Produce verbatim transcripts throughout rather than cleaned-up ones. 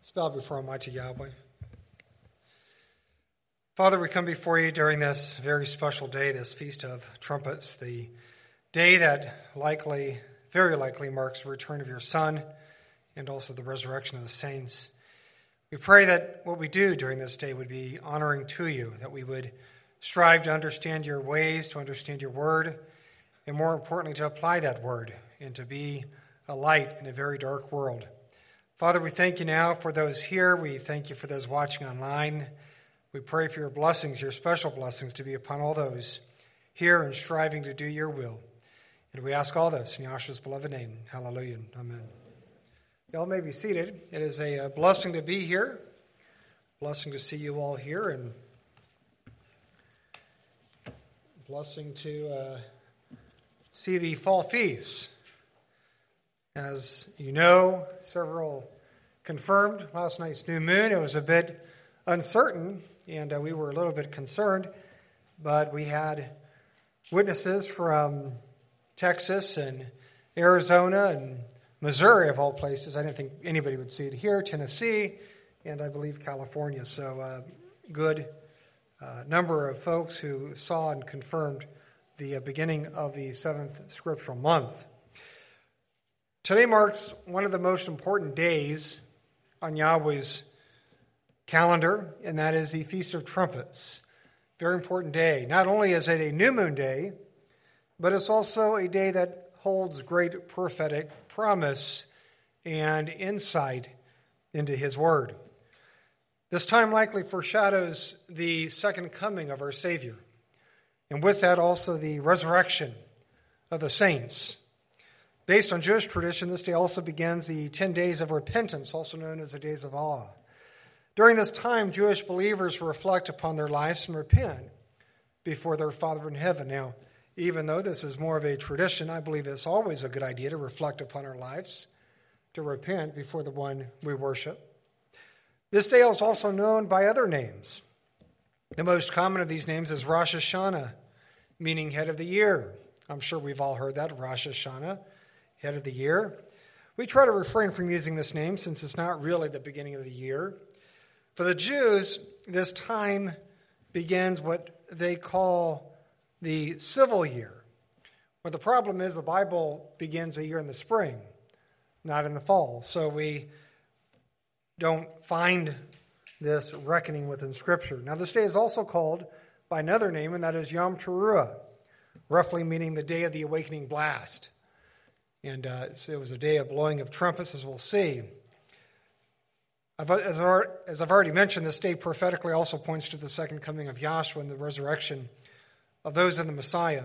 Let's bow before Almighty Yahweh. Father, we come before you during this very special day, this Feast of Trumpets, the day that likely, very likely marks the return of your Son and also the resurrection of the saints. We pray that what we do during this day would be honoring to you, that we would strive to understand your ways, to understand your word, and more importantly, to apply that word and to be a light in a very dark world. Father, we thank you now for those here. We thank you for those watching online. We pray for your blessings, your special blessings, to be upon all those here and striving to do your will. And we ask all this in Yahshua's beloved name. Hallelujah. Amen. Y'all may be seated. It is a blessing to be here. Blessing to see you all here. And blessing to uh, see the fall feasts. As you know, several confirmed last night's new moon. It was a bit uncertain. And uh, we were a little bit concerned, but we had witnesses from Texas and Arizona and Missouri, of all places. I didn't think anybody would see it here, Tennessee, and I believe California. So uh, good uh, number of folks who saw and confirmed the uh, beginning of the seventh scriptural month. Today marks one of the most important days on Yahweh's calendar, and that is the Feast of Trumpets. Very important day. Not only is it a new moon day, but it's also a day that holds great prophetic promise and insight into his word. This time likely foreshadows the second coming of our Savior, and with that also the resurrection of the saints. Based on Jewish tradition, this day also begins the ten days of repentance, also known as the days of awe. During this time, Jewish believers reflect upon their lives and repent before their Father in heaven. Now, even though this is more of a tradition, I believe it's always a good idea to reflect upon our lives, to repent before the one we worship. This day is also known by other names. The most common of these names is Rosh Hashanah, meaning head of the year. I'm sure we've all heard that, Rosh Hashanah, head of the year. We try to refrain from using this name since it's not really the beginning of the year. For the Jews, this time begins what they call the civil year. Well, the problem is the Bible begins a year in the spring, not in the fall. So we don't find this reckoning within Scripture. Now, this day is also called by another name, and that is Yom Teruah, roughly meaning the day of the awakening blast. And uh, it was a day of blowing of trumpets, as we'll see. As I've already mentioned, this day prophetically also points to the second coming of Yahshua and the resurrection of those in the Messiah.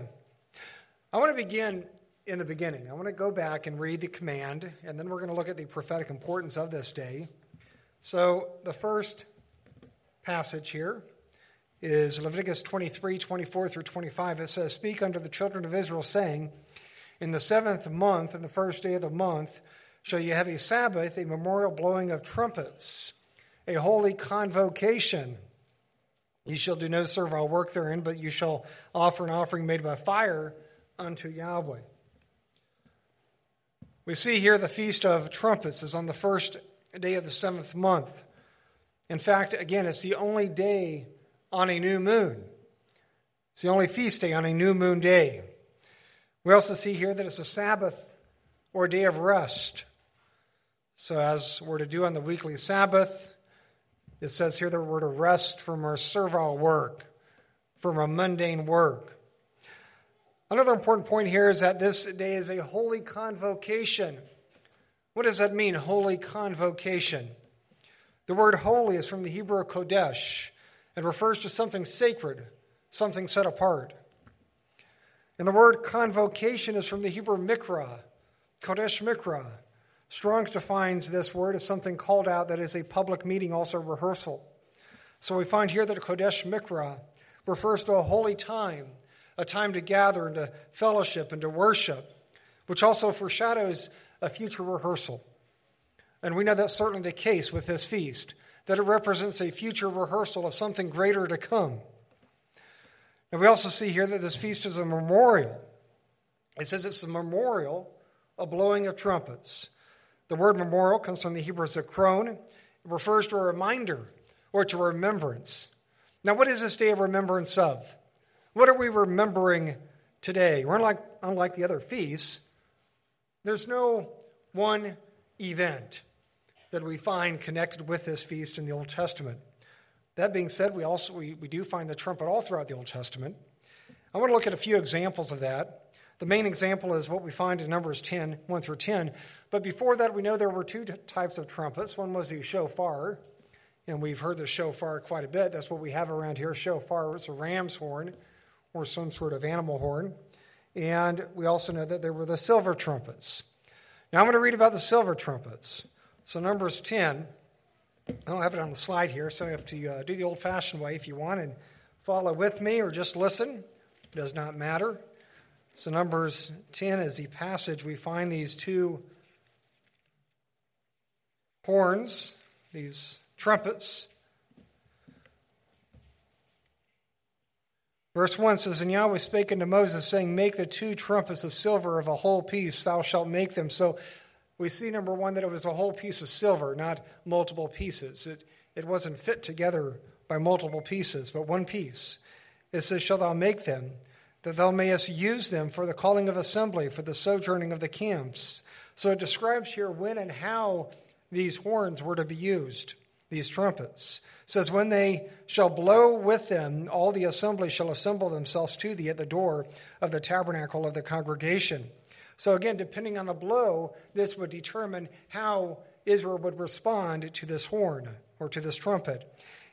I want to begin in the beginning. I want to go back and read the command, and then we're going to look at the prophetic importance of this day. So the first passage here is Leviticus twenty-three, twenty-four through twenty-five. It says, "Speak unto the children of Israel, saying, in the seventh month, in the first day of the month, shall you have a Sabbath, a memorial blowing of trumpets, a holy convocation. You shall do no servile work therein, but you shall offer an offering made by fire unto Yahweh." We see here the Feast of Trumpets is on the first day of the seventh month. In fact, again, it's the only day on a new moon. It's the only feast day on a new moon day. We also see here that it's a Sabbath or day of rest. So as we're to do on the weekly Sabbath, it says here that we're to rest from our servile work, from our mundane work. Another important point here is that this day is a holy convocation. What does that mean, holy convocation? The word holy is from the Hebrew Kodesh. It refers to something sacred, something set apart. And the word convocation is from the Hebrew mikra, Kodesh mikra. Strong's defines this word as something called out that is a public meeting, also rehearsal. So we find here that Kodesh Mikra refers to a holy time, a time to gather and to fellowship and to worship, which also foreshadows a future rehearsal. And we know that's certainly the case with this feast, that it represents a future rehearsal of something greater to come. And we also see here that this feast is a memorial. It says it's a memorial, a blowing of trumpets. The word memorial comes from the Hebrew Zakron. It refers to a reminder or to remembrance. Now, what is this day of remembrance of? What are we remembering today? We're unlike, unlike the other feasts. There's no one event that we find connected with this feast in the Old Testament. That being said, we also we, we do find the trumpet all throughout the Old Testament. I want to look at a few examples of that. The main example is what we find in Numbers ten, one through ten. But before that, we know there were two types of trumpets. One was the shofar, and we've heard the shofar quite a bit. That's what we have around here. Shofar is a ram's horn or some sort of animal horn. And we also know that there were the silver trumpets. Now I'm going to read about the silver trumpets. So Numbers ten, I don't have it on the slide here, so you have to uh, do the old-fashioned way if you want and follow with me or just listen. It does not matter. So Numbers ten is the passage. We find these two horns, these trumpets. Verse one says, "And Yahweh spake unto Moses, saying, Make the two trumpets of silver of a whole piece, thou shalt make them." So we see, number one, that it was a whole piece of silver, not multiple pieces. It, it wasn't fit together by multiple pieces, but one piece. It says, "Shalt thou make them, that thou mayest use them for the calling of assembly, for the sojourning of the camps." So it describes here when and how these horns were to be used, these trumpets. It says, "When they shall blow with them, all the assembly shall assemble themselves to thee at the door of the tabernacle of the congregation." So again, depending on the blow, this would determine how Israel would respond to this horn or to this trumpet.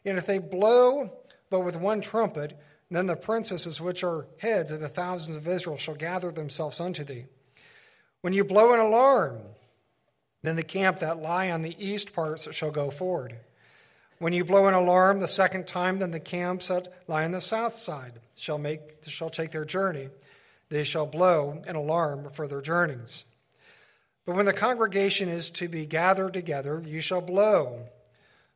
"And if they blow but with one trumpet, then the princesses, which are heads of the thousands of Israel, shall gather themselves unto thee. When you blow an alarm, then the camp that lie on the east parts shall go forward. When you blow an alarm the second time, then the camps that lie on the south side shall make shall take their journey. They shall blow an alarm for their journeys. But when the congregation is to be gathered together, you shall blow,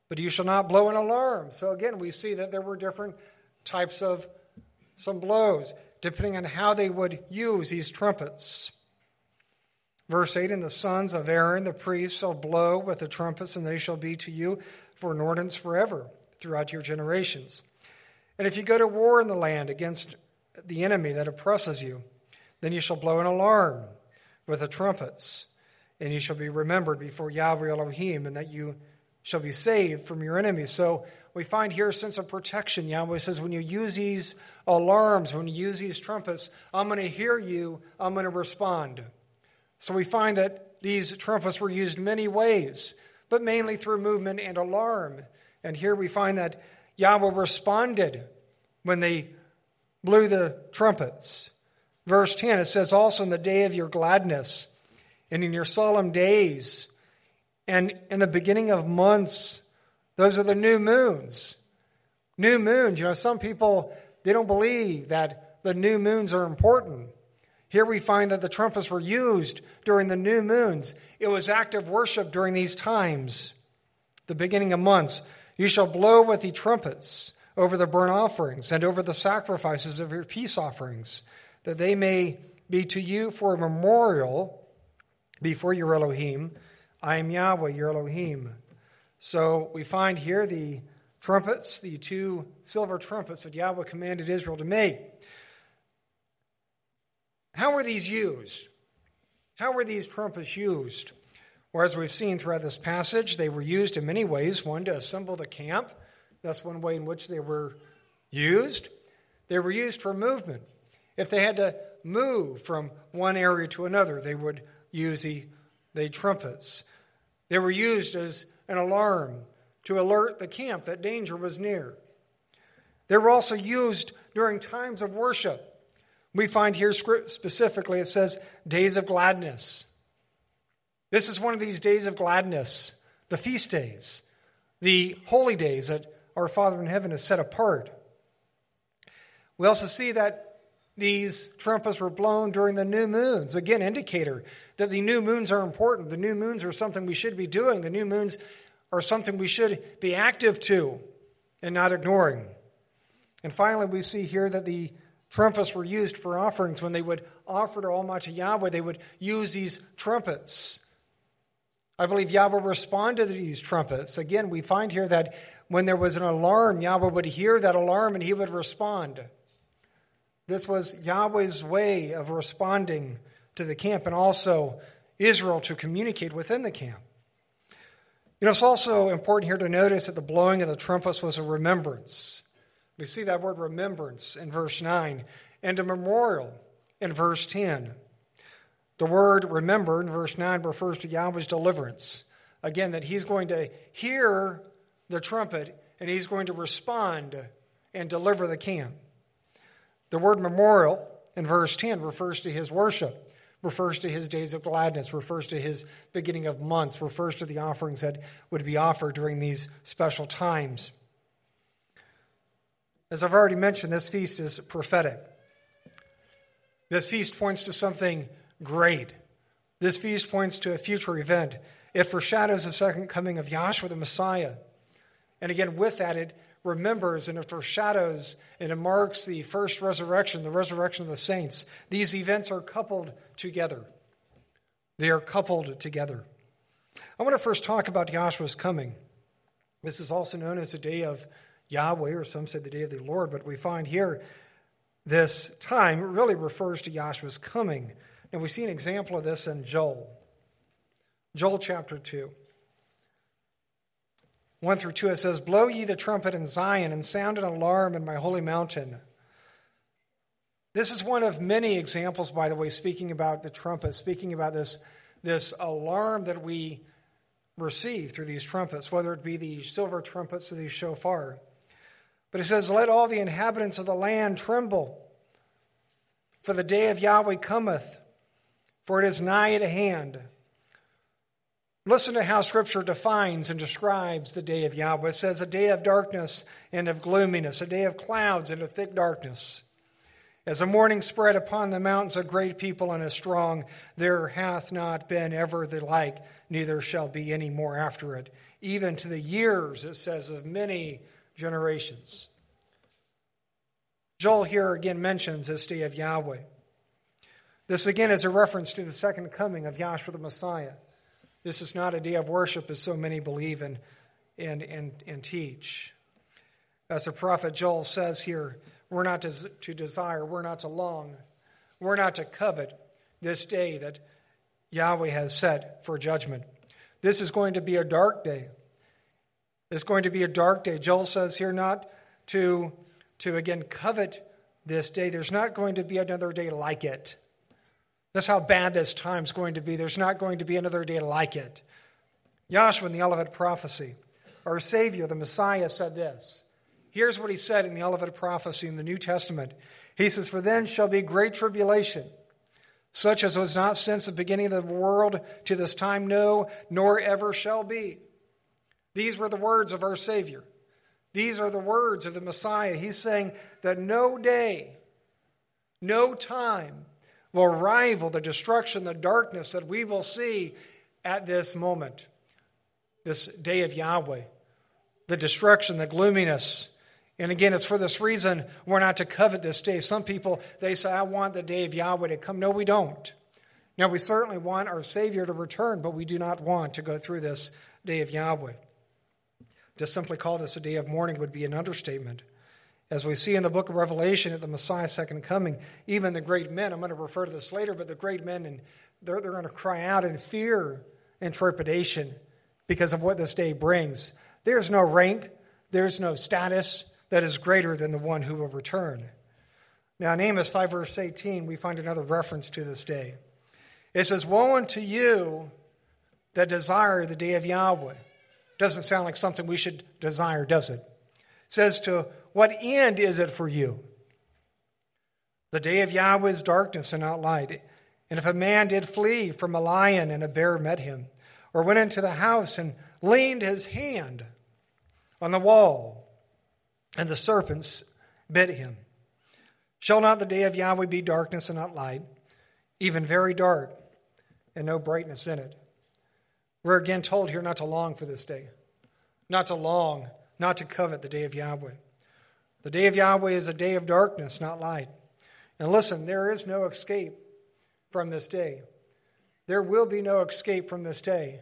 but you shall not blow an alarm." So again, we see that there were different types of some blows, depending on how they would use these trumpets. Verse eight, "And the sons of Aaron, the priests, shall blow with the trumpets, and they shall be to you for an ordinance forever throughout your generations. And if you go to war in the land against the enemy that oppresses you, then you shall blow an alarm with the trumpets, and you shall be remembered before Yahweh Elohim, and that you shall be saved from your enemies." So we find here a sense of protection. Yahweh says, when you use these alarms, when you use these trumpets, I'm going to hear you, I'm going to respond. So we find that these trumpets were used many ways, but mainly through movement and alarm. And here we find that Yahweh responded when they blew the trumpets. Verse ten, it says, "Also in the day of your gladness, and in your solemn days, and in the beginning of months." Those are the new moons. New moons. You know, some people, they don't believe that the new moons are important. Here we find that the trumpets were used during the new moons. It was active worship during these times, the beginning of months. "You shall blow with the trumpets over the burnt offerings and over the sacrifices of your peace offerings, that they may be to you for a memorial before your Elohim. I am Yahweh, your Elohim." So we find here the trumpets, the two silver trumpets that Yahweh commanded Israel to make. How were these used? How were these trumpets used? Well, as we've seen throughout this passage, they were used in many ways. One, to assemble the camp. That's one way in which they were used. They were used for movement. If they had to move from one area to another, they would use the, the trumpets. They were used as an alarm to alert the camp that danger was near. They were also used during times of worship. We find here specifically, it says, days of gladness. This is one of these days of gladness, the feast days, the holy days that our Father in heaven has set apart. We also see that these trumpets were blown during the new moons. Again, indicator that the new moons are important. The new moons are something we should be doing. The new moons are something we should be active to and not ignoring. And finally, we see here that the trumpets were used for offerings. When they would offer to Almighty Yahweh, they would use these trumpets. I believe Yahweh responded to these trumpets. Again, we find here that when there was an alarm, Yahweh would hear that alarm and he would respond. This was Yahweh's way of responding to the camp and also Israel to communicate within the camp. You know, it's also important here to notice that the blowing of the trumpets was a remembrance. We see that word remembrance in verse nine and a memorial in verse ten. The word remember in verse nine refers to Yahweh's deliverance. Again, that he's going to hear the trumpet and he's going to respond and deliver the camp. The word memorial in verse ten refers to his worship, refers to his days of gladness, refers to his beginning of months, refers to the offerings that would be offered during these special times. As I've already mentioned, this feast is prophetic. This feast points to something great. This feast points to a future event. It foreshadows the second coming of Yahshua the Messiah. And again, with that, it remembers and it foreshadows and it marks the first resurrection, the resurrection of the saints. These events are coupled together. They are coupled together. I want to first talk about Yahshua's coming. This is also known as the day of Yahweh, or some say the day of the Lord, but we find here this time really refers to Yahshua's coming. And we see an example of this in Joel. Joel chapter two. one through two, it says, "Blow ye the trumpet in Zion, and sound an alarm in my holy mountain." This is one of many examples, by the way, speaking about the trumpet, speaking about this, this alarm that we receive through these trumpets, whether it be the silver trumpets or the shofar. But it says, "Let all the inhabitants of the land tremble, for the day of Yahweh cometh, for it is nigh at hand." Listen to how Scripture defines and describes the day of Yahweh. It says, "A day of darkness and of gloominess, a day of clouds and of thick darkness. As the morning spread upon the mountains, a great people and a strong, there hath not been ever the like, neither shall be any more after it, even to the years," it says, "of many generations." Joel here again mentions this day of Yahweh. This again is a reference to the second coming of Yahshua the Messiah. This is not a day of worship as so many believe and, and, and, and teach. As the prophet Joel says here, we're not to, to desire, we're not to long, we're not to covet this day that Yahweh has set for judgment. This is going to be a dark day. It's going to be a dark day. Joel says here not to, to again, covet this day. There's not going to be another day like it. That's how bad this time's going to be. There's not going to be another day like it. Yahshua in the Olivet Prophecy, our Savior, the Messiah, said this. Here's what he said in the Olivet Prophecy in the New Testament. He says, "For then shall be great tribulation, such as was not since the beginning of the world to this time, no, nor ever shall be." These were the words of our Savior. These are the words of the Messiah. He's saying that no day, no time, will rival the destruction, the darkness that we will see at this moment, this day of Yahweh, the destruction, the gloominess. And again, it's for this reason we're not to covet this day. Some people, they say, "I want the day of Yahweh to come." No, we don't. Now, we certainly want our Savior to return, but we do not want to go through this day of Yahweh. To simply call this a day of mourning would be an understatement. As we see in the book of Revelation at the Messiah's second coming, even the great men, I'm going to refer to this later, but the great men, and they're, they're going to cry out in fear and trepidation because of what this day brings. There's no rank, there's no status that is greater than the one who will return. Now in Amos five verse eighteen, we find another reference to this day. It says, "Woe unto you that desire the day of Yahweh." Doesn't sound like something we should desire, does it? It says, "To what end is it for you? The day of Yahweh is darkness and not light. And if a man did flee from a lion and a bear met him, or went into the house and leaned his hand on the wall, and the serpents bit him, shall not the day of Yahweh be darkness and not light, even very dark, and no brightness in it?" We're again told here not to long for this day, not to long, not to covet the day of Yahweh. The day of Yahweh is a day of darkness, not light. And listen, there is no escape from this day. There will be no escape from this day.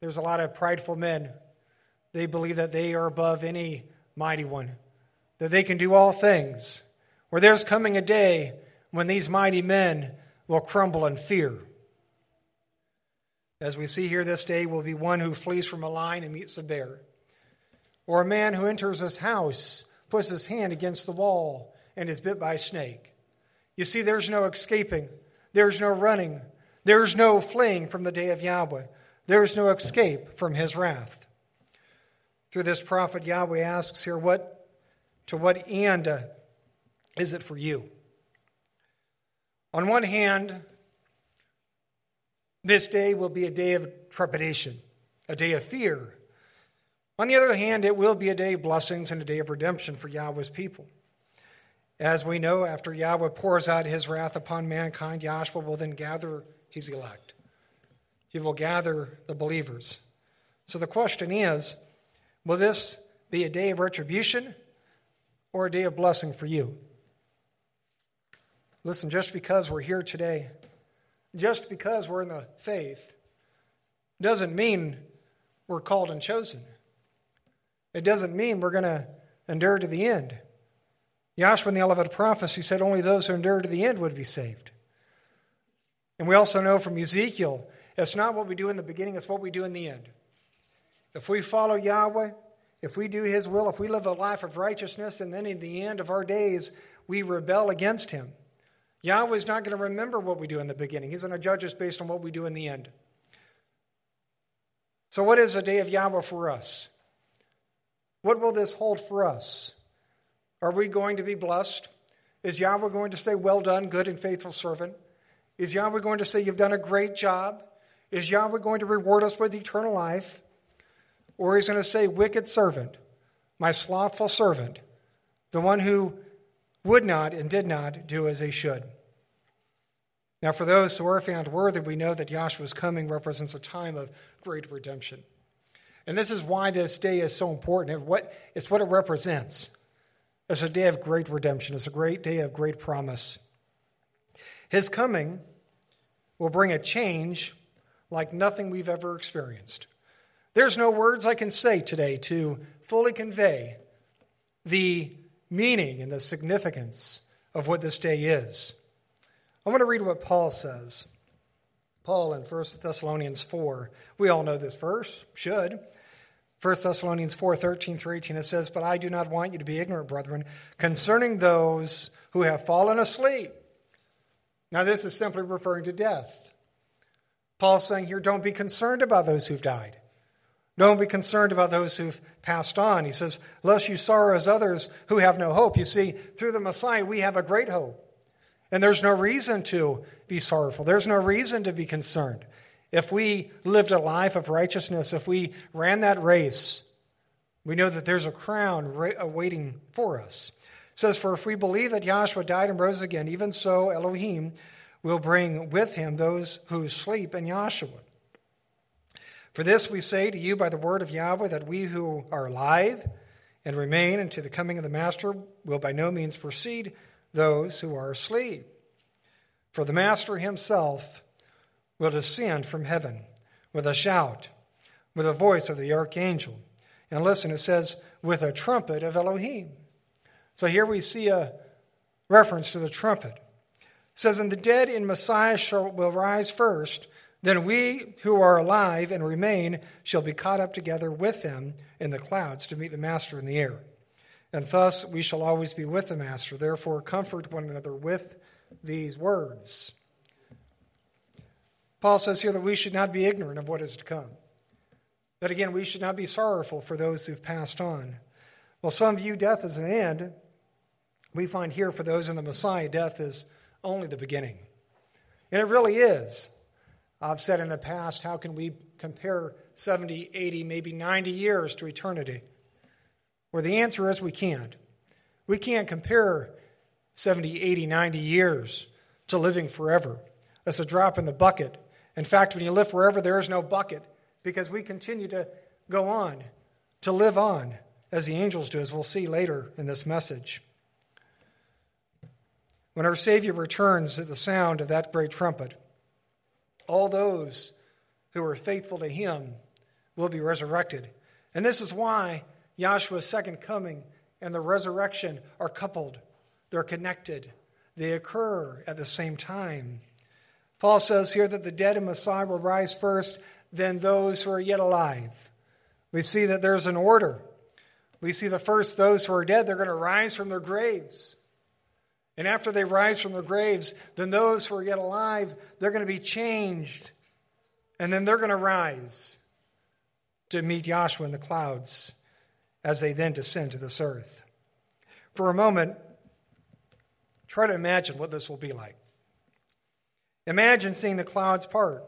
There's a lot of prideful men. They believe that they are above any mighty one, that they can do all things, where there's coming a day when these mighty men will crumble in fear. As we see here this day will be one who flees from a lion and meets a bear, or a man who enters his house, puts his hand against the wall, and is bit by a snake. You see, there's no escaping. There's no running. There's no fleeing from the day of Yahweh. There's no escape from his wrath. Through this prophet, Yahweh asks here, "What to what end uh, is it for you?" On one hand, this day will be a day of trepidation, a day of fear. On the other hand, it will be a day of blessings and a day of redemption for Yahweh's people. As we know, after Yahweh pours out his wrath upon mankind, Yahshua will then gather his elect. He will gather the believers. So the question is, will this be a day of retribution or a day of blessing for you? Listen, just because we're here today, just because we're in the faith, doesn't mean we're called and chosen. It doesn't mean we're going to endure to the end. Yahshua in the Olivet Prophecy said only those who endure to the end would be saved. And we also know from Ezekiel, it's not what we do in the beginning, it's what we do in the end. If we follow Yahweh, if we do his will, if we live a life of righteousness, and then in the end of our days, we rebel against him, Yahweh's not going to remember what we do in the beginning. He's going to judge us based on what we do in the end. So what is the day of Yahweh for us? What will this hold for us? Are we going to be blessed? Is Yahweh going to say, "Well done, good and faithful servant"? Is Yahweh going to say, "You've done a great job"? Is Yahweh going to reward us with eternal life? Or he's going to say, "Wicked servant, my slothful servant, the one who would not and did not do as they should"? Now, for those who are found worthy, we know that Yahshua's coming represents a time of great redemption. And this is why this day is so important. It's what it represents. It's a day of great redemption. It's a great day of great promise. His coming will bring a change like nothing we've ever experienced. There's no words I can say today to fully convey the meaning and the significance of what this day is. I want to read what Paul says. Paul in First Thessalonians four, we all know this verse, should. First Thessalonians four, thirteen through eighteen, it says, "But I do not want you to be ignorant, brethren, concerning those who have fallen asleep." Now this is simply referring to death. Paul's saying here, don't be concerned about those who've died. Don't be concerned about those who've passed on. He says, "Lest you sorrow as others who have no hope." You see, through the Messiah, we have a great hope. And there's no reason to be sorrowful. There's no reason to be concerned. If we lived a life of righteousness, if we ran that race, we know that there's a crown awaiting for us. It says, "For if we believe that Yahshua died and rose again, even so Elohim will bring with him those who sleep in Yahshua. For this we say to you by the word of Yahweh, that we who are alive and remain until the coming of the Master will by no means precede those who are asleep. For the Master himself will descend from heaven with a shout, with the voice of the archangel." And listen, it says, "with a trumpet of Elohim." So here we see a reference to the trumpet. It says, "And the dead in Messiah shall, will rise first. Then we who are alive and remain shall be caught up together with them in the clouds to meet the Master in the air. And thus we shall always be with the Master. Therefore, comfort one another with these words." Paul says here that we should not be ignorant of what is to come. That again, we should not be sorrowful for those who've passed on. While some view death as an end, we find here for those in the Messiah, death is only the beginning. And it really is. I've said in the past, how can we compare seventy, eighty, maybe ninety years to eternity? Well, the answer is we can't. We can't compare seventy, eighty, ninety years to living forever. That's a drop in the bucket. In fact, when you live forever, there is no bucket because we continue to go on, to live on, as the angels do, as we'll see later in this message. When our Savior returns at the sound of that great trumpet, all those who are faithful to him will be resurrected. And this is why Yahshua's second coming and the resurrection are coupled. They're connected. They occur at the same time. Paul says here that the dead in Messiah will rise first, then those who are yet alive. We see that there's an order. We see the first, those who are dead, they're going to rise from their graves. And after they rise from their graves, then those who are yet alive, they're going to be changed. And then they're going to rise to meet Yahshua in the clouds as they then descend to this earth. For a moment, try to imagine what this will be like. Imagine seeing the clouds part.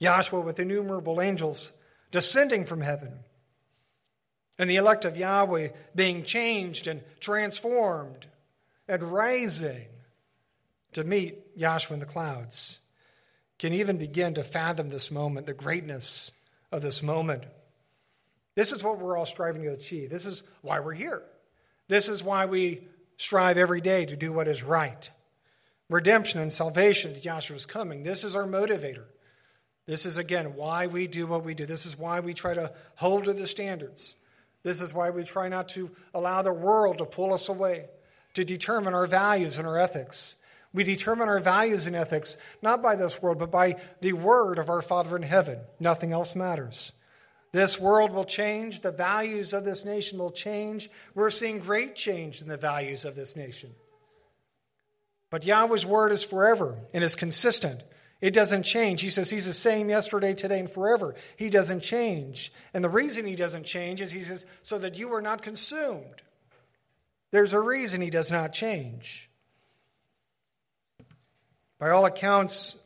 Yahshua with innumerable angels descending from heaven. And the elect of Yahweh being changed and transformed and rising to meet Yahshua in the clouds. Can even begin to fathom this moment, the greatness of this moment. This is what we're all striving to achieve. This is why we're here. This is why we strive every day to do what is right. Redemption and salvation to Yahshua's coming. This is our motivator. This is, again, why we do what we do. This is why we try to hold to the standards. This is why we try not to allow the world to pull us away, to determine our values and our ethics. We determine our values and ethics not by this world, but by the word of our Father in heaven. Nothing else matters. This world will change. The values of this nation will change. We're seeing great change in the values of this nation. But Yahweh's word is forever and is consistent. It doesn't change. He says he's the same yesterday, today, and forever. He doesn't change. And the reason he doesn't change is he says, so that you are not consumed. There's a reason he does not change. By all accounts,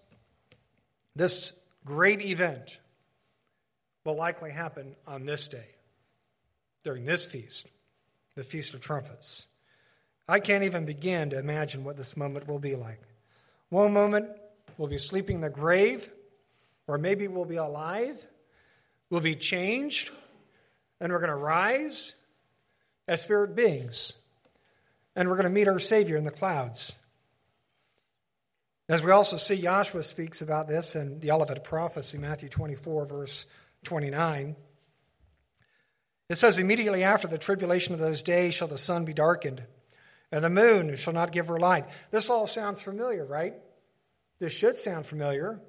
this great event will likely happen on this day, during this feast, the Feast of Trumpets. I can't even begin to imagine what this moment will be like. One moment, we'll be sleeping in the grave, or maybe we'll be alive, we'll be changed, and we're going to rise as spirit beings, and we're going to meet our Savior in the clouds. As we also see, Yahshua speaks about this in the Olivet Prophecy, Matthew twenty-four, verse twenty-nine. It says, immediately after the tribulation of those days shall the sun be darkened, and the moon shall not give her light. This all sounds familiar, right? This should sound familiar.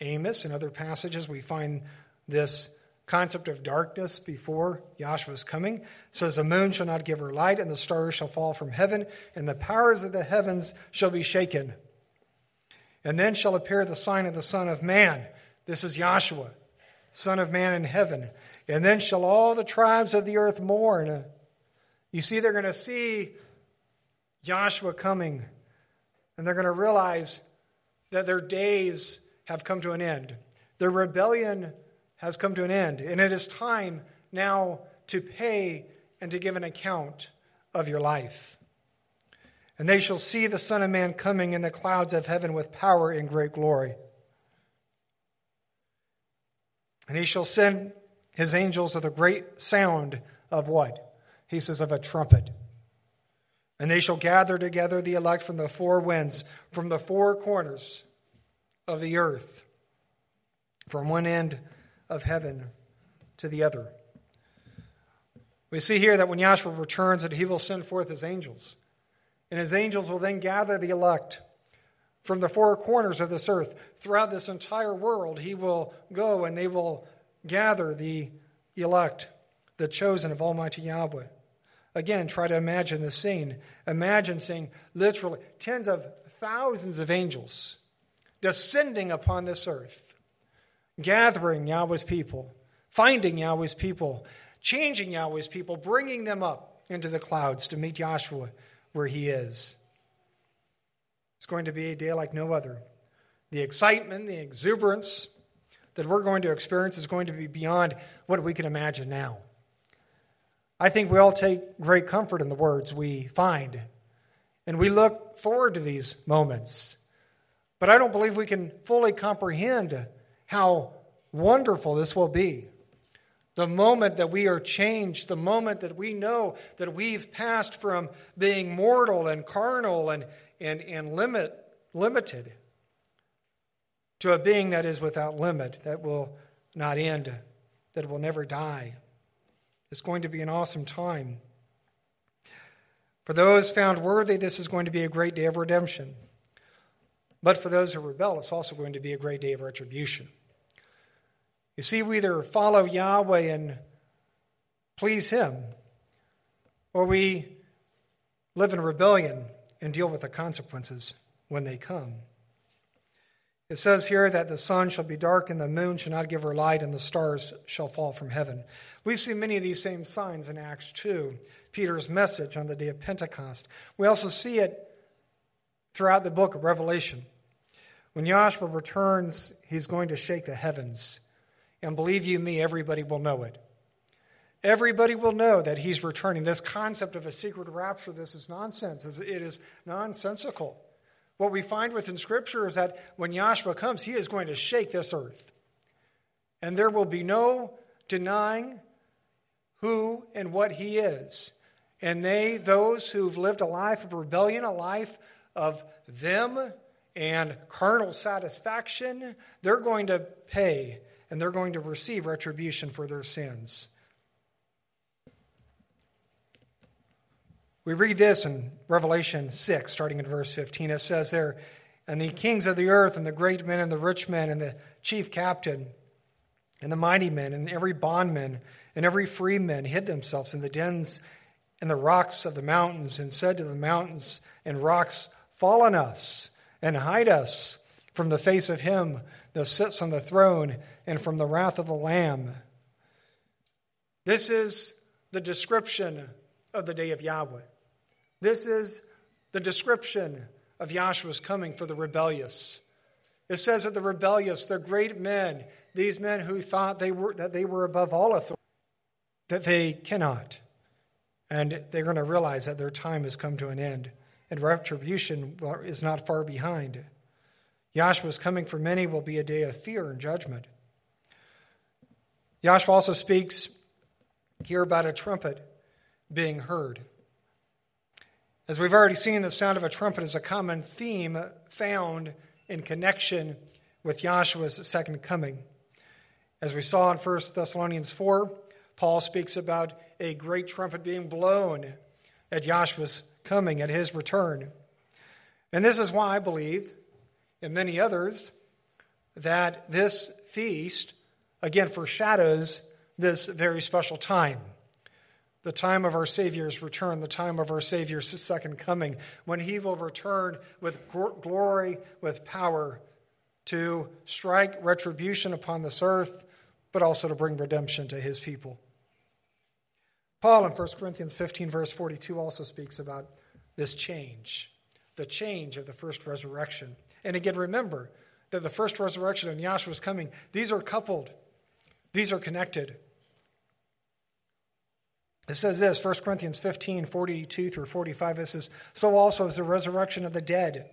Amos and other passages, we find this concept of darkness before Yahshua's coming. It says, the moon shall not give her light, and the stars shall fall from heaven, and the powers of the heavens shall be shaken. And then shall appear the sign of the Son of Man. This is Yahshua, Son of Man in heaven. And then shall all the tribes of the earth mourn. You see, they're going to see Yahshua coming, and they're going to realize that their days have come to an end. Their rebellion has come to an end, and it is time now to pay and to give an account of your life. And they shall see the Son of Man coming in the clouds of heaven with power and great glory. And he shall send his angels with a great sound of what? He says, of a trumpet. And they shall gather together the elect from the four winds, from the four corners of the earth, from one end of heaven to the other. We see here that when Yahshua returns, that he will send forth his angels. And his angels will then gather the elect from the four corners of this earth. Throughout this entire world, he will go and they will gather the elect, the chosen of Almighty Yahweh. Again, try to imagine the scene. Imagine seeing literally tens of thousands of angels descending upon this earth, gathering Yahweh's people, finding Yahweh's people, changing Yahweh's people, bringing them up into the clouds to meet Yahshua where he is. It's going to be a day like no other. The excitement, the exuberance that we're going to experience is going to be beyond what we can imagine now. I think we all take great comfort in the words we find, and we look forward to these moments. But I don't believe we can fully comprehend how wonderful this will be. The moment that we are changed, the moment that we know that we've passed from being mortal and carnal and, and, and limit, limited to a being that is without limit, that will not end that will never die. It's going to be an awesome time. For those found worthy, this is going to be a great day of redemption. But for those who rebel, it's also going to be a great day of retribution. You see, we either follow Yahweh and please him, or we live in rebellion and deal with the consequences when they come. It says here that the sun shall be dark and the moon shall not give her light and the stars shall fall from heaven. We've seen many of these same signs in Acts two, Peter's message on the day of Pentecost. We also see it throughout the book of Revelation. When Yahshua returns, he's going to shake the heavens. And believe you me, everybody will know it. Everybody will know that he's returning. This concept of a secret rapture, this is nonsense. It is nonsensical. What we find within Scripture is that when Yahshua comes, he is going to shake this earth. And there will be no denying who and what he is. And they, those who've lived a life of rebellion, a life of them and carnal satisfaction, they're going to pay and they're going to receive retribution for their sins. We read this in Revelation six, starting in verse fifteen. It says there, and the kings of the earth, and the great men, and the rich men, and the chief captain, and the mighty men, and every bondman, and every free man hid themselves in the dens and the rocks of the mountains, and said to the mountains and rocks, fall on us, and hide us from the face of him that sits on the throne, and from the wrath of the Lamb. This is the description of the day of Yahweh. This is the description of Yahshua's coming for the rebellious. It says that the rebellious, the great men, these men who thought they were that they were above all authority, that they cannot. And they're going to realize that their time has come to an end, and retribution is not far behind. Yahshua's coming for many will be a day of fear and judgment. Yahshua also speaks here about a trumpet being heard. As we've already seen, the sound of a trumpet is a common theme found in connection with Yahshua's second coming. As we saw in First Thessalonians four, Paul speaks about a great trumpet being blown at Yahshua's coming, at his return. And this is why I believe, and many others, that this feast, again, foreshadows this very special time. The time of our Savior's return, the time of our Savior's second coming, when he will return with glory, with power, to strike retribution upon this earth, but also to bring redemption to his people. Paul in First Corinthians fifteen, verse forty-two, also speaks about this change, the change of the first resurrection. And again, remember that the first resurrection and Yahshua's coming, these are coupled, these are connected. It says this, First Corinthians fifteen, forty-two through forty-five, it says, so also is the resurrection of the dead.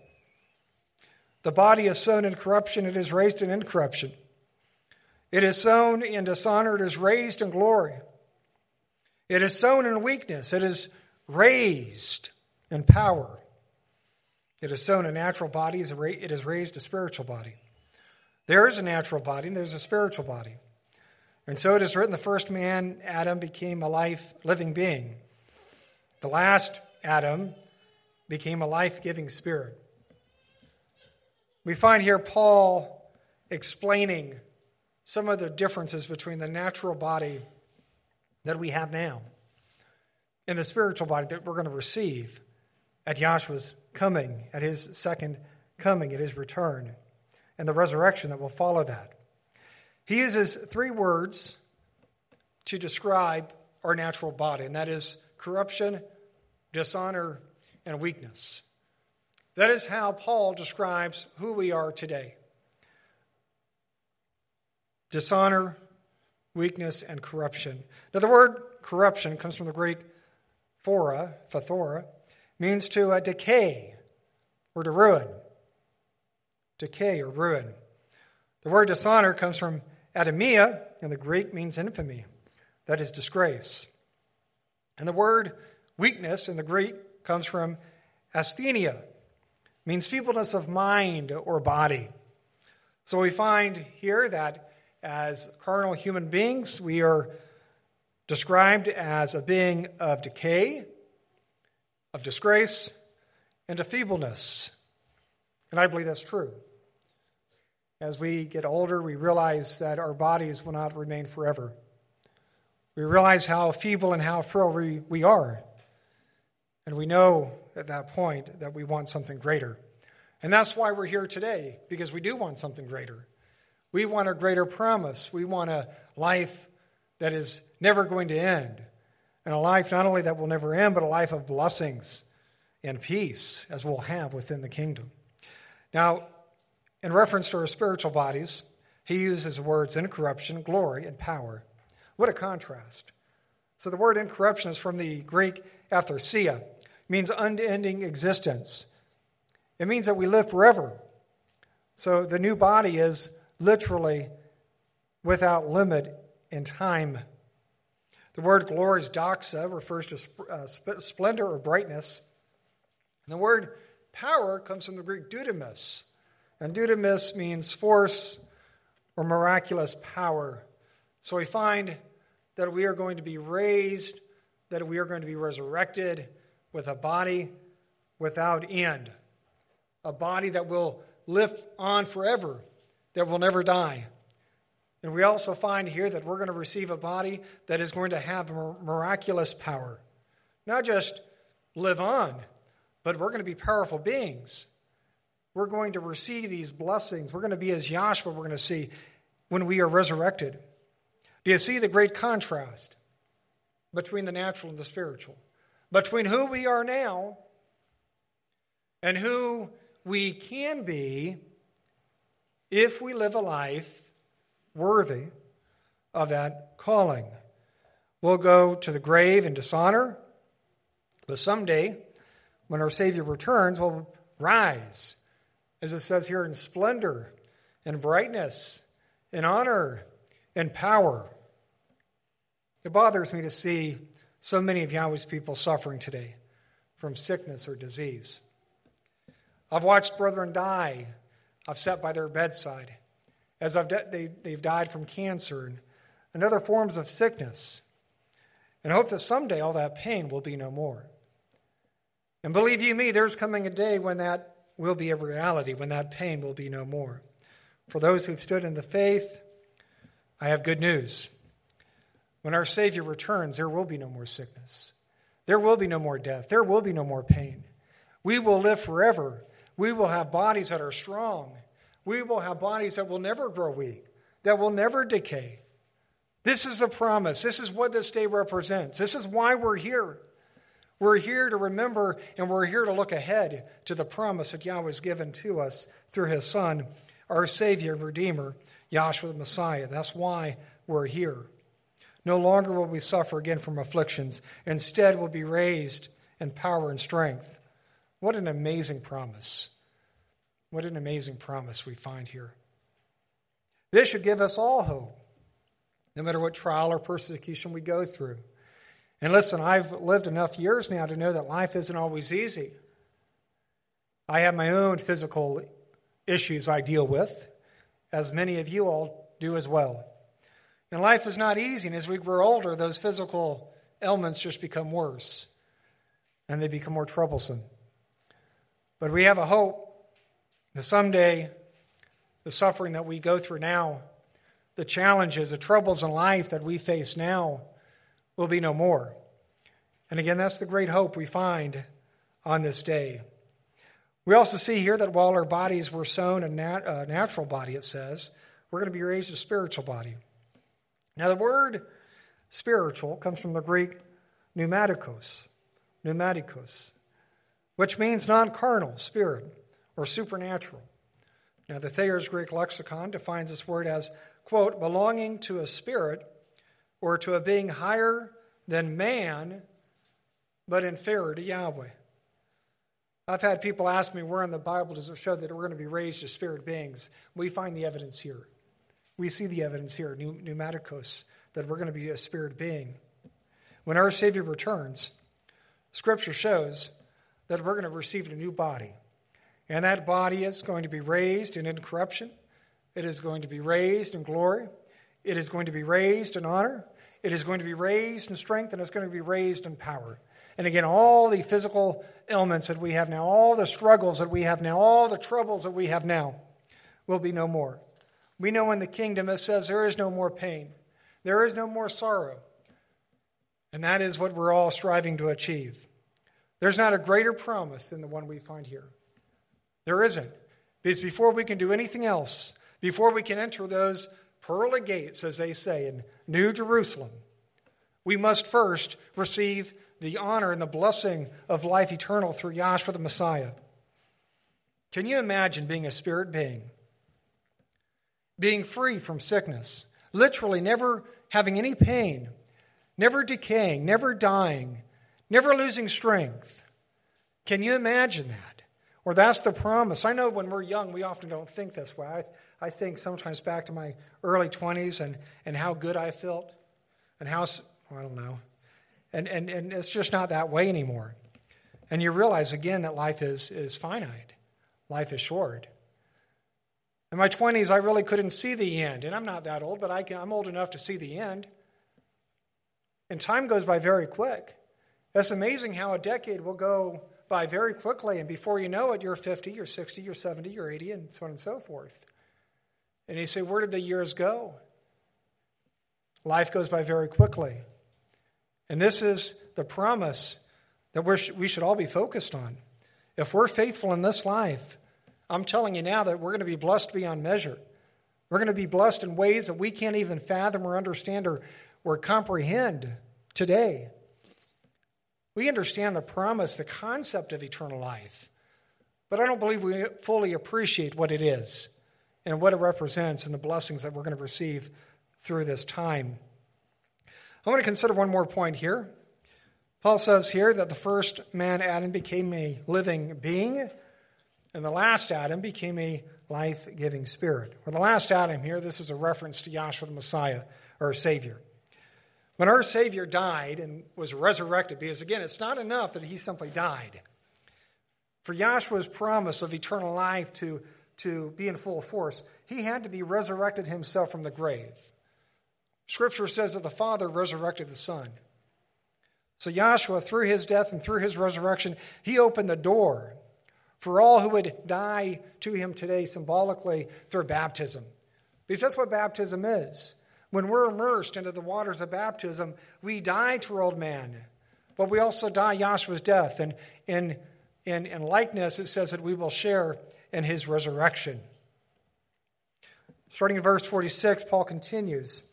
The body is sown in corruption, it is raised in incorruption. It is sown in dishonor, it is raised in glory. It is sown in weakness, it is raised in power. It is sown a natural body, it is raised a spiritual body. There is a natural body and there's a spiritual body. And so it is written, the first man, Adam, became a life living being. The last Adam became a life-giving spirit. We find here Paul explaining some of the differences between the natural body that we have now and the spiritual body that we're going to receive at Yahshua's coming, at his second coming, at his return, and the resurrection that will follow that. He uses three words to describe our natural body, and that is corruption, dishonor, and weakness. That is how Paul describes who we are today. Dishonor, weakness, and corruption. Now, the word corruption comes from the Greek phora, phthora, means to uh, decay or to ruin. Decay or ruin. The word dishonor comes from atomia, and the Greek means infamy, that is disgrace. And the word weakness in the Greek comes from asthenia, means feebleness of mind or body. So we find here that As carnal human beings, we are described as a being of decay, of disgrace, and of feebleness. And I believe that's true. As we get older, we realize that our bodies will not remain forever. We realize how feeble and how frail we, we are. And we know at that point that we want something greater. And that's why we're here today, because we do want something greater. We want a greater promise. We want a life that is never going to end. And a life not only that will never end, but a life of blessings and peace, as we'll have within the kingdom. Now, in reference to our spiritual bodies, he uses words incorruption, glory, and power. What a contrast. So the word incorruption is from the Greek atharsia. It means unending existence. It means that we live forever. So the new body is literally without limit in time. The word glory is doxa, refers to sp- uh, sp- splendor or brightness. And the word power comes from the Greek dudamis. And dudamis means force or miraculous power. So we find that we are going to be raised, that we are going to be resurrected with a body without end. A body that will live on forever, that will never die. And we also find here that we're going to receive a body that is going to have miraculous power. Not just live on, but we're going to be powerful beings. We're going to receive these blessings. We're going to be as Yahshua, we're going to see when we are resurrected. Do you see the great contrast between the natural and the spiritual? Between who we are now and who we can be if we live a life worthy of that calling. We'll go to the grave in dishonor, but someday when our Savior returns, we'll rise, as it says here, in splendor, in brightness, in honor, in power. It bothers me to see so many of Yahweh's people suffering today from sickness or disease. I've watched brethren die. I've sat by their bedside as I've de- they, they've died from cancer and, and other forms of sickness, and hope that someday all that pain will be no more. And believe you me, there's coming a day when that will be a reality, when that pain will be no more. For those who've stood in the faith, I have good news. When our Savior returns, there will be no more sickness. There will be no more death. There will be no more pain. We will live forever. We will have bodies that are strong. We will have bodies that will never grow weak, that will never decay. This is a promise. This is what this day represents. This is why we're here. We're here to remember, and we're here to look ahead to the promise that Yahweh has given to us through his Son, our Savior and Redeemer, Yahshua the Messiah. That's why we're here. No longer will we suffer again from afflictions. Instead, we'll be raised in power and strength. What an amazing promise. What an amazing promise we find here. This should give us all hope, no matter what trial or persecution we go through. And listen, I've lived enough years now to know that life isn't always easy. I have my own physical issues I deal with, as many of you all do as well. And life is not easy, and as we grow older, those physical ailments just become worse, and they become more troublesome. But we have a hope that someday the suffering that we go through now, the challenges, the troubles in life that we face now, will be no more. And again, that's the great hope we find on this day. We also see here that while our bodies were sown a nat- uh, natural body, it says, we're going to be raised a spiritual body. Now, the word spiritual comes from the Greek pneumatikos, pneumatikos, which means non-carnal, spirit, or supernatural. Now, the Thayer's Greek lexicon defines this word as, quote, belonging to a spirit or to a being higher than man, but inferior to Yahweh. I've had people ask me, where in the Bible does it show that we're going to be raised as spirit beings? We find the evidence here. We see the evidence here, pneumatikos, that we're going to be a spirit being. When our Savior returns, Scripture shows that we're going to receive a new body. And that body is going to be raised in incorruption. It is going to be raised in glory. It is going to be raised in honor. It is going to be raised in strength, and it's going to be raised in power. And again, all the physical ailments that we have now, all the struggles that we have now, all the troubles that we have now will be no more. We know in the kingdom it says there is no more pain. There is no more sorrow. And that is what we're all striving to achieve. There's not a greater promise than the one we find here. There isn't. Because before we can do anything else, before we can enter those pearly gates, as they say, in New Jerusalem, we must first receive the honor and the blessing of life eternal through Yahshua the Messiah. Can you imagine being a spirit being? Being free from sickness, literally never having any pain, never decaying, never dying, never losing strength. Can you imagine that? Or that's the promise. I know when we're young, we often don't think this way. I, I think sometimes back to my early twenties and, and how good I felt and how, I don't know. And, and and it's just not that way anymore. And you realize, again, that life is, is finite. Life is short. In my twenties, I really couldn't see the end. And I'm not that old, but I can, I'm old enough to see the end. And time goes by very quick. That's amazing how a decade will go by very quickly. And before you know it, you're fifty, you're sixty, you're seventy, you're eighty, and so on and so forth. And you say, where did the years go? Life goes by very quickly. And this is the promise that we're, we should all be focused on. If we're faithful in this life, I'm telling you now that we're going to be blessed beyond measure. We're going to be blessed in ways that we can't even fathom or understand or, or comprehend today. We understand the promise, the concept of eternal life, but I don't believe we fully appreciate what it is and what it represents and the blessings that we're going to receive through this time. I want to consider one more point here. Paul says here that the first man, Adam, became a living being, and the last Adam became a life-giving spirit. Well, the last Adam here, this is a reference to Yahshua the Messiah, our Savior. When our Savior died and was resurrected, because again, it's not enough that he simply died. For Yahshua's promise of eternal life to, to be in full force, he had to be resurrected himself from the grave. Scripture says that the Father resurrected the Son. So Yahshua, through his death and through his resurrection, he opened the door for all who would die to him today symbolically through baptism. Because that's what baptism is. When we're immersed into the waters of baptism, we die to our old man. But we also die Yahshua's death. And in, in, in likeness, it says that we will share in his resurrection. Starting in verse forty-six, Paul continues,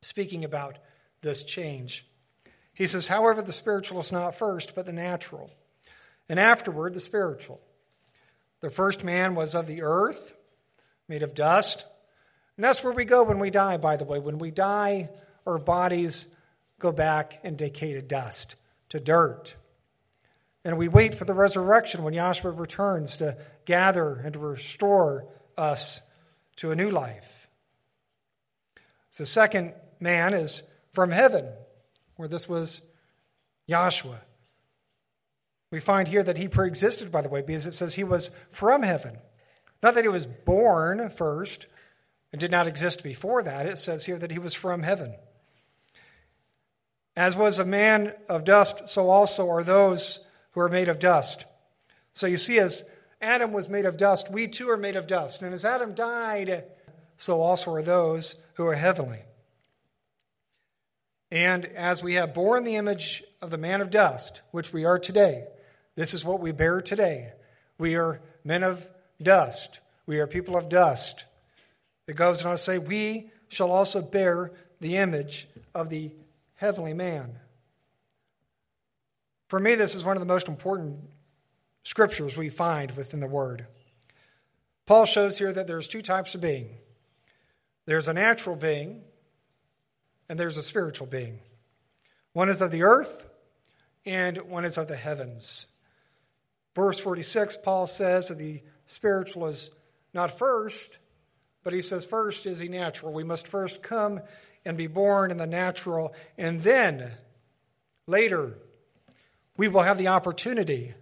speaking about this change. He says, however, the spiritual is not first, but the natural, and afterward the spiritual. The first man was of the earth, made of dust. And that's where we go when we die, by the way. When we die, our bodies go back and decay to dust, to dirt. And we wait for the resurrection when Yahshua returns to gather and to restore us to a new life. The second man is from heaven, where this was Yahshua. We find here that he preexisted, by the way, because it says he was from heaven. Not that he was born first and did not exist before that. It says here that he was from heaven. As was a man of dust, so also are those who are made of dust. So you see, as Adam was made of dust, we too are made of dust. And as Adam died, so also are those who are heavenly. And as we have borne the image of the man of dust, which we are today, this is what we bear today. We are men of dust. We are people of dust. It goes on to say, we shall also bear the image of the heavenly man. For me, this is one of the most important scriptures we find within the Word. Paul shows here that there's two types of being. There's a natural being, and there's a spiritual being. One is of the earth, and one is of the heavens. Verse forty-six, Paul says that the spiritual is not first, but he says first is the natural. We must first come and be born in the natural, and then, later, we will have the opportunity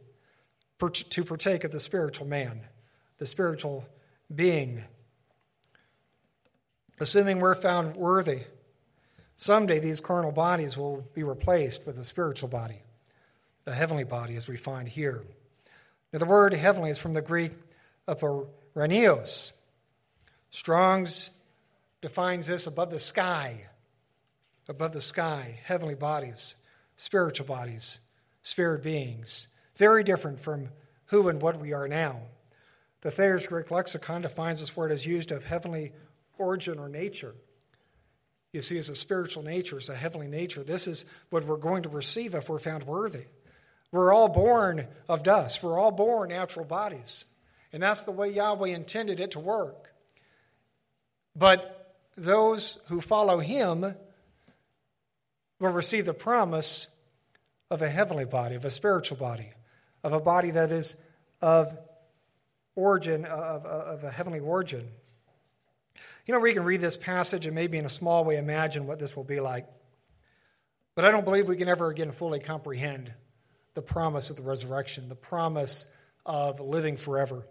to partake of the spiritual man, the spiritual being. assuming we're found worthy. Someday these carnal bodies will be replaced with a spiritual body, a heavenly body, as we find here. Now, the word heavenly is from the Greek "aparenios." Strong's defines this above the sky, above the sky, heavenly bodies, spiritual bodies, spirit beings, very different from who and what we are now. The Thayer's Greek lexicon defines this word as used of heavenly origin or nature. You see, it's a spiritual nature, it's a heavenly nature. This is what we're going to receive if we're found worthy. We're all born of dust. We're all born natural bodies. And that's the way Yahweh intended it to work. But those who follow him will receive the promise of a heavenly body, of a spiritual body, of a body that is of origin, of, of a heavenly origin. You know, we can read this passage and maybe in a small way imagine what this will be like. But I don't believe we can ever again fully comprehend the promise of the resurrection, the promise of living forever.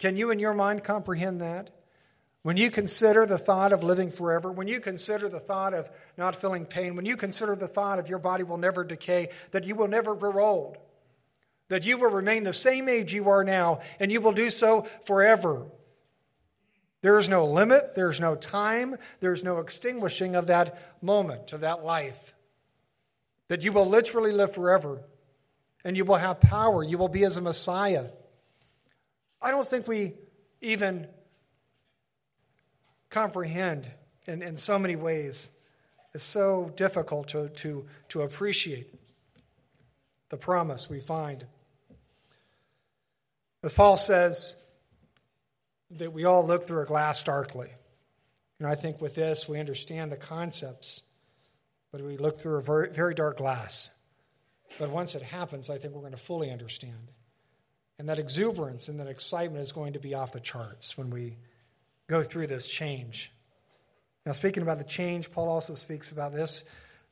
Can you in your mind comprehend that? When you consider the thought of living forever, when you consider the thought of not feeling pain, when you consider the thought of your body will never decay, that you will never grow old, that you will remain the same age you are now, and you will do so forever. There is no limit, there is no time, there is no extinguishing of that moment, of that life, that you will literally live forever, and you will have power, you will be as a Messiah. I don't think we even comprehend in, in so many ways. It's so difficult to, to, to appreciate the promise we find. As Paul says, that we all look through a glass darkly. And I think with this, we understand the concepts, but we look through a very, very dark glass. But once it happens, I think we're going to fully understand. And that exuberance and that excitement is going to be off the charts when we go through this change. Now, speaking about the change, Paul also speaks about this.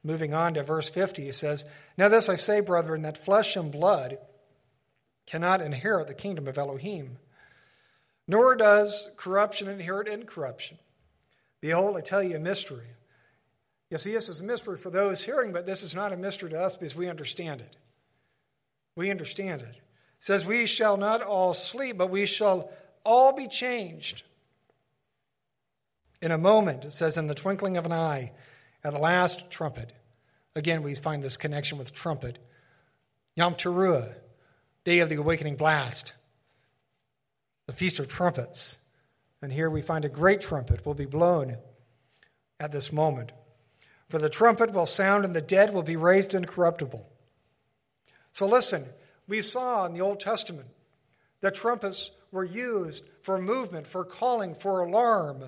Moving on to verse fifty, he says, "Now this I say, brethren, that flesh and blood cannot inherit the kingdom of Elohim, nor does corruption inherit incorruption. Behold, I tell you a mystery." You see, this is a mystery for those hearing, but this is not a mystery to us because we understand it. We understand it. It says, "We shall not all sleep, but we shall all be changed. In a moment," it says, "in the twinkling of an eye, at the last trumpet." Again, we find this connection with trumpet. Yom Teruah, day of the awakening blast, the Feast of Trumpets. And here we find a great trumpet will be blown at this moment. "For the trumpet will sound and the dead will be raised incorruptible." So listen, we saw in the Old Testament that trumpets were used for movement, for calling, for alarm.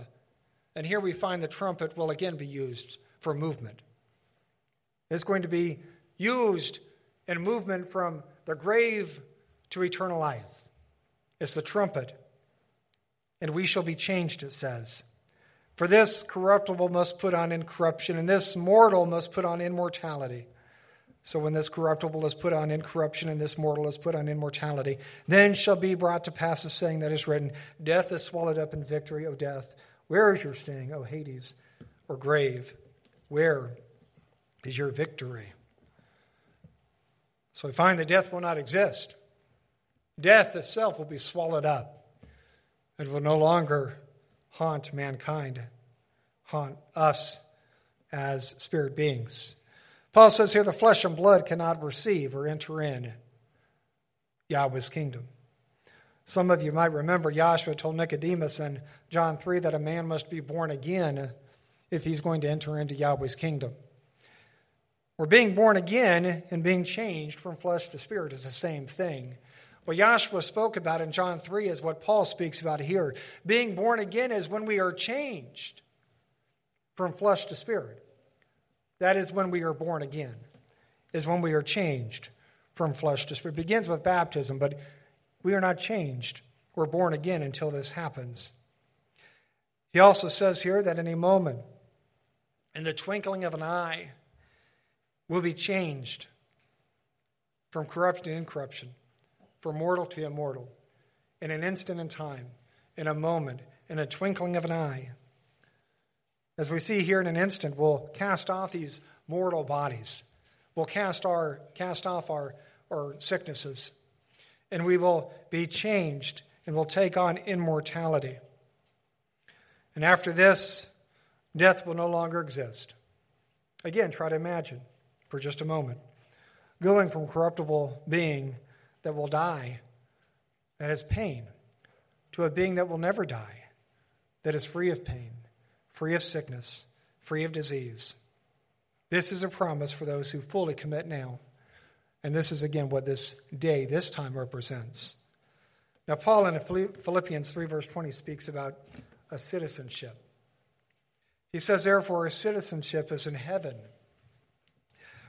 And here we find the trumpet will again be used for movement. It's going to be used in movement from the grave to eternal life. It's the trumpet. "And we shall be changed," it says. "For this corruptible must put on incorruption, and this mortal must put on immortality. So when this corruptible is put on incorruption, and this mortal is put on immortality, then shall be brought to pass the saying that is written, Death is swallowed up in victory, O death. Where is your sting, O Hades, or grave? Where is your victory?" So we find that death will not exist. Death itself will be swallowed up. It will no longer haunt mankind, haunt us as spirit beings. Paul says here, the flesh and blood cannot receive or enter in Yahweh's kingdom. Some of you might remember Yahshua told Nicodemus in John three that a man must be born again if he's going to enter into Yahweh's kingdom. We're being born again and being changed from flesh to spirit is the same thing. What Yahshua spoke about in John three is what Paul speaks about here. Being born again is when we are changed from flesh to spirit. That is when we are born again, is when we are changed from flesh to spirit. It begins with baptism, but we are not changed. We're born again until this happens. He also says here that in a moment, in the twinkling of an eye, we'll be changed from corruption to incorruption, from mortal to immortal, in an instant in time, in a moment, in a twinkling of an eye. as we see here in an instant, will cast off these mortal bodies. We'll cast our cast off our, our sicknesses. And we will be changed and will take on immortality. And after this, death will no longer exist. Again, try to imagine for just a moment going from corruptible being that will die, that is pain, to a being that will never die, that is free of pain, free of sickness, free of disease. This is a promise for those who fully commit now. And this is, again, what this day, this time, represents. Now, Paul in Philippians three, verse twenty, speaks about a citizenship. He says, therefore, our citizenship is in heaven,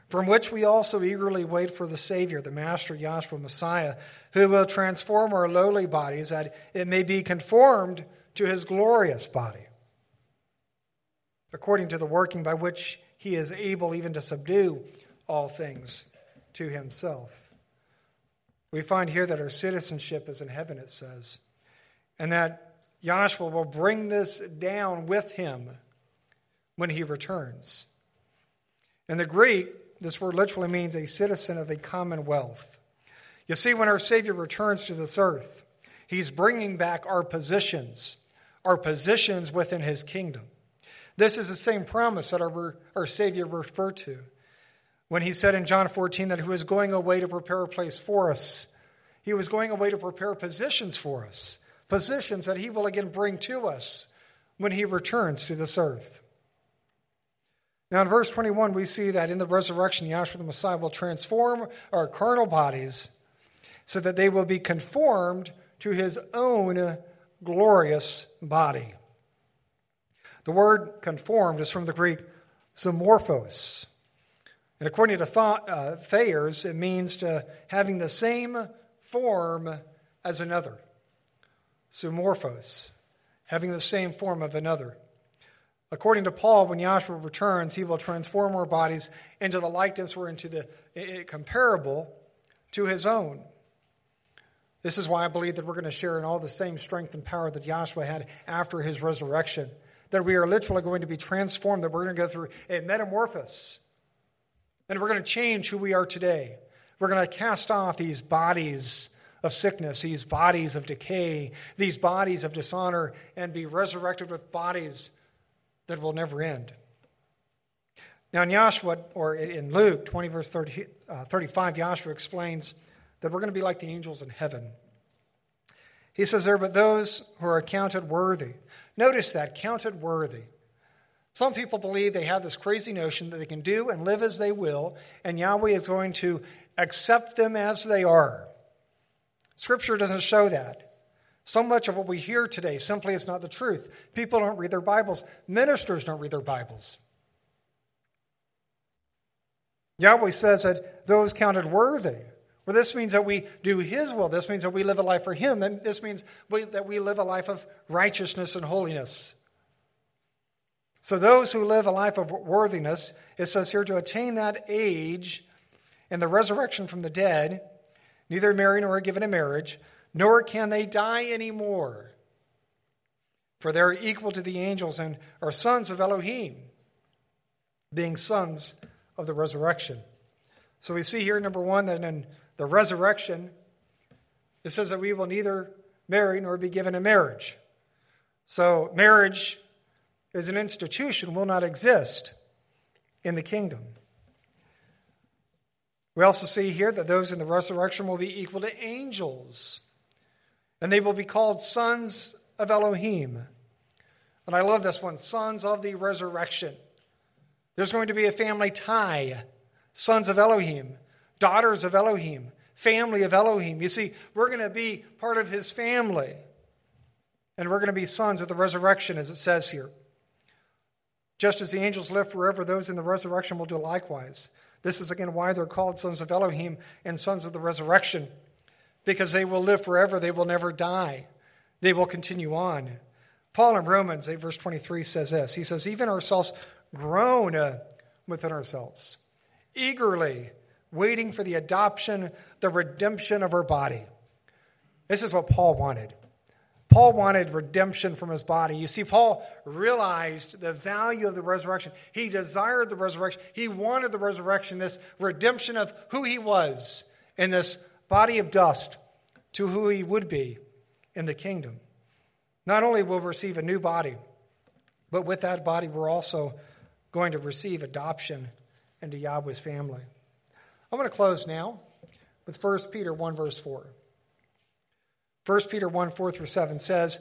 from which we also eagerly wait for the Savior, the Master, Yahshua, Messiah, who will transform our lowly bodies that it may be conformed to his glorious body, according to the working by which he is able even to subdue all things to himself. We find here that our citizenship is in heaven, it says, and that Yahshua will bring this down with him when he returns. In the Greek, this word literally means a citizen of a commonwealth. You see, when our Savior returns to this earth, he's bringing back our positions, our positions within his kingdom. This is the same promise that our, our Savior referred to when he said in John fourteen that he was going away to prepare a place for us. He was going away to prepare positions for us, positions that he will again bring to us when he returns to this earth. Now in verse twenty-one, we see that in the resurrection, Yahshua the Messiah will transform our carnal bodies so that they will be conformed to his own glorious body. The word conformed is from the Greek zoomorphos. And according to thought, uh, Thayer's, it means to having the same form as another. Zoomorphos, having the same form of another. According to Paul, when Yahshua returns, he will transform our bodies into the likeness or into the uh, comparable to his own. This is why I believe that we're going to share in all the same strength and power that Yahshua had after his resurrection, that we are literally going to be transformed, that we're going to go through a metamorphosis, and we're going to change who we are today. We're going to cast off these bodies of sickness, these bodies of decay, these bodies of dishonor, and be resurrected with bodies that will never end. Now in Yahshua, or in Luke twenty, verse thirty, uh, thirty-five, Yahshua explains that we're going to be like the angels in heaven. He says there, but those who are counted worthy. Notice that, counted worthy. Some people believe they have this crazy notion that they can do and live as they will, and Yahweh is going to accept them as they are. Scripture doesn't show that. So much of what we hear today simply is not the truth. People don't read their Bibles. Ministers don't read their Bibles. Yahweh says that those counted worthy. Well, this means that we do his will. This means that we live a life for him. And this means we, that we live a life of righteousness and holiness. So those who live a life of worthiness, it says here, to attain that age and the resurrection from the dead, neither marry nor are given in marriage, nor can they die anymore, for they are equal to the angels and are sons of Elohim, being sons of the resurrection. So we see here, number one, that in the resurrection, it says that we will neither marry nor be given in marriage. So marriage as an institution will not exist in the kingdom. We also see here that those in the resurrection will be equal to angels, and they will be called sons of Elohim. And I love this one, sons of the resurrection. There's going to be a family tie. Sons of Elohim, daughters of Elohim, family of Elohim. You see, we're going to be part of his family. And we're going to be sons of the resurrection, as it says here. Just as the angels live forever, those in the resurrection will do likewise. This is, again, why they're called sons of Elohim and sons of the resurrection, because they will live forever. They will never die. They will continue on. Paul in Romans eight, verse twenty-three says this. He says, even ourselves groan within ourselves, eagerly waiting for the adoption, the redemption of our body. This is what Paul wanted. Paul wanted redemption from his body. You see, Paul realized the value of the resurrection. He desired the resurrection. He wanted the resurrection, this redemption of who he was in this body of dust to who he would be in the kingdom. Not only will we receive a new body, but with that body, we're also going to receive adoption into Yahweh's family. I'm going to close now with First Peter one, verse four. First Peter one, four through seven says,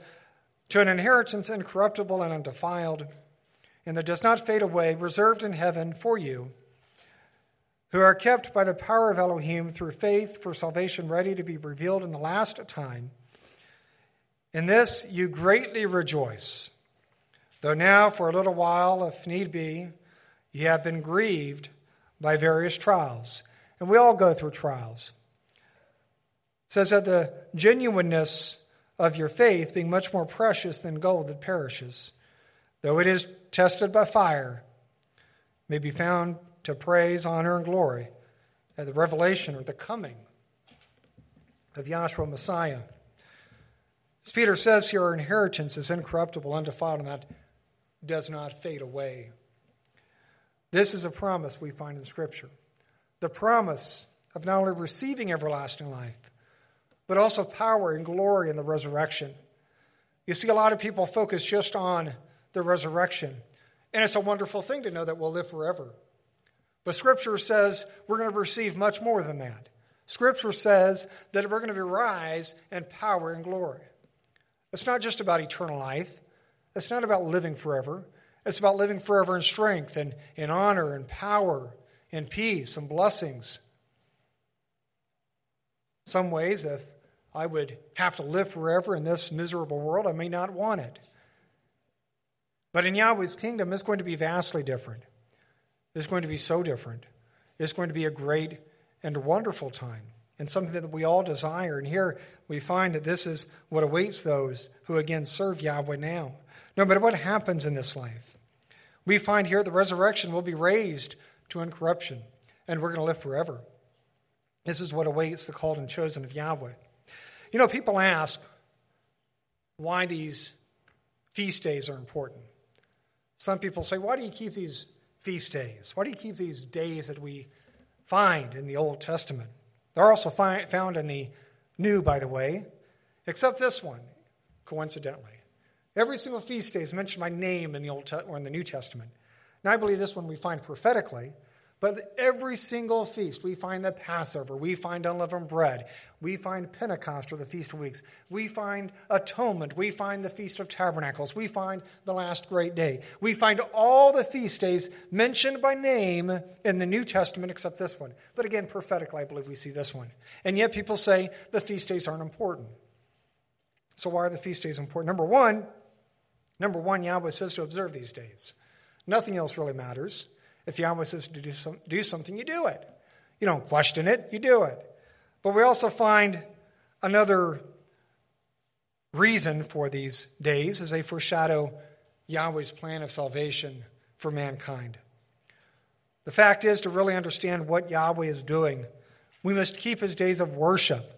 "To an inheritance incorruptible and undefiled, and that does not fade away, reserved in heaven for you, who are kept by the power of Elohim through faith for salvation, ready to be revealed in the last time. In this you greatly rejoice, though now for a little while, if need be, ye have been grieved by various trials." And we all go through trials. It says that the genuineness of your faith being much more precious than gold that perishes, though it is tested by fire, may be found to praise, honor, and glory at the revelation or the coming of Yahshua Messiah. As Peter says here, our inheritance is incorruptible, undefiled, and that does not fade away. This is a promise we find in Scripture. The promise of not only receiving everlasting life, but also power and glory in the resurrection. You see, a lot of people focus just on the resurrection, and it's a wonderful thing to know that we'll live forever. But Scripture says we're going to receive much more than that. Scripture says that we're going to rise in power and glory. It's not just about eternal life. It's not about living forever. It's about living forever in strength and in honor and power and peace and blessings. Some ways, if I would have to live forever in this miserable world, I may not want it. But in Yahweh's kingdom, it's going to be vastly different. It's going to be so different. It's going to be a great and wonderful time, and something that we all desire. And here we find that this is what awaits those who again serve Yahweh now. No matter what happens in this life, we find here the resurrection will be raised to incorruption, and we're going to live forever. This is what awaits the called and chosen of Yahweh. You know, people ask why these feast days are important. Some people say, why do you keep these feast days? Why do you keep these days that we find in the Old Testament? They're also find, found in the New, by the way, except this one, coincidentally. Every single feast day is mentioned by name in the Old Te- or in the New Testament. And I believe this one we find prophetically, but every single feast, we find the Passover, we find unleavened bread, we find Pentecost or the Feast of Weeks, we find Atonement, we find the Feast of Tabernacles, we find the Last Great Day. We find all the feast days mentioned by name in the New Testament except this one. But again, prophetically, I believe we see this one. And yet people say the feast days aren't important. So why are the feast days important? Number one, number one, Yahweh says to observe these days. Nothing else really matters. If Yahweh says to do, some, do something, you do it. You don't question it, you do it. But we also find another reason for these days as they foreshadow Yahweh's plan of salvation for mankind. The fact is, to really understand what Yahweh is doing, we must keep his days of worship.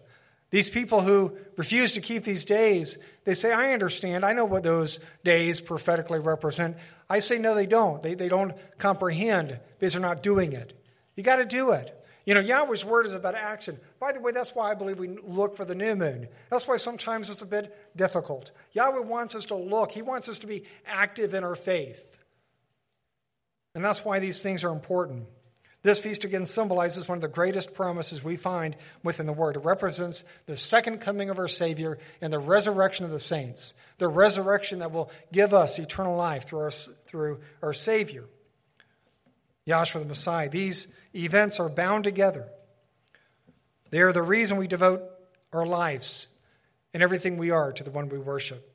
These people who refuse to keep these days, they say, I understand. I know what those days prophetically represent. I say, no, they don't. They, they don't comprehend because they're not doing it. You got to do it. You know, Yahweh's word is about action. By the way, that's why I believe we look for the new moon. That's why sometimes it's a bit difficult. Yahweh wants us to look. He wants us to be active in our faith. And that's why these things are important. This feast again symbolizes one of the greatest promises we find within the Word. It represents the second coming of our Savior and the resurrection of the saints, the resurrection that will give us eternal life through our, through our Savior, Yahshua the Messiah. These events are bound together. They are the reason we devote our lives and everything we are to the one we worship.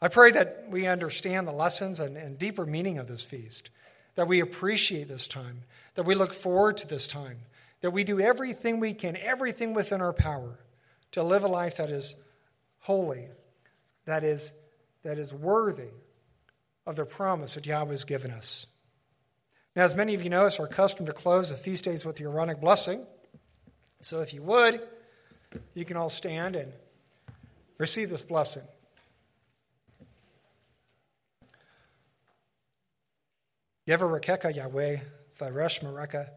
I pray that we understand the lessons and, and deeper meaning of this feast, that we appreciate this time, that we look forward to this time, that we do everything we can, everything within our power to live a life that is holy, that is, that is worthy of the promise that Yahweh has given us. Now, as many of you know, it's our custom to close the feast days with the Aaronic blessing. So if you would, you can all stand and receive this blessing. Yevarekeka Yahweh, Tharesh Mareka,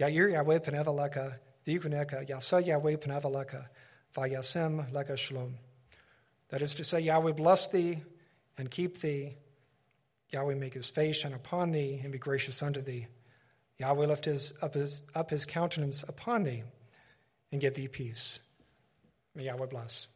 Yair Yahweh Penevaleka, Diguneka, Yasa Yahweh Penevaleka, Vayasem Leka Shalom. That is to say, Yahweh bless thee and keep thee. Yahweh make his face shine upon thee and be gracious unto thee. Yahweh lift his up his up his countenance upon thee and give thee peace. May Yahweh bless.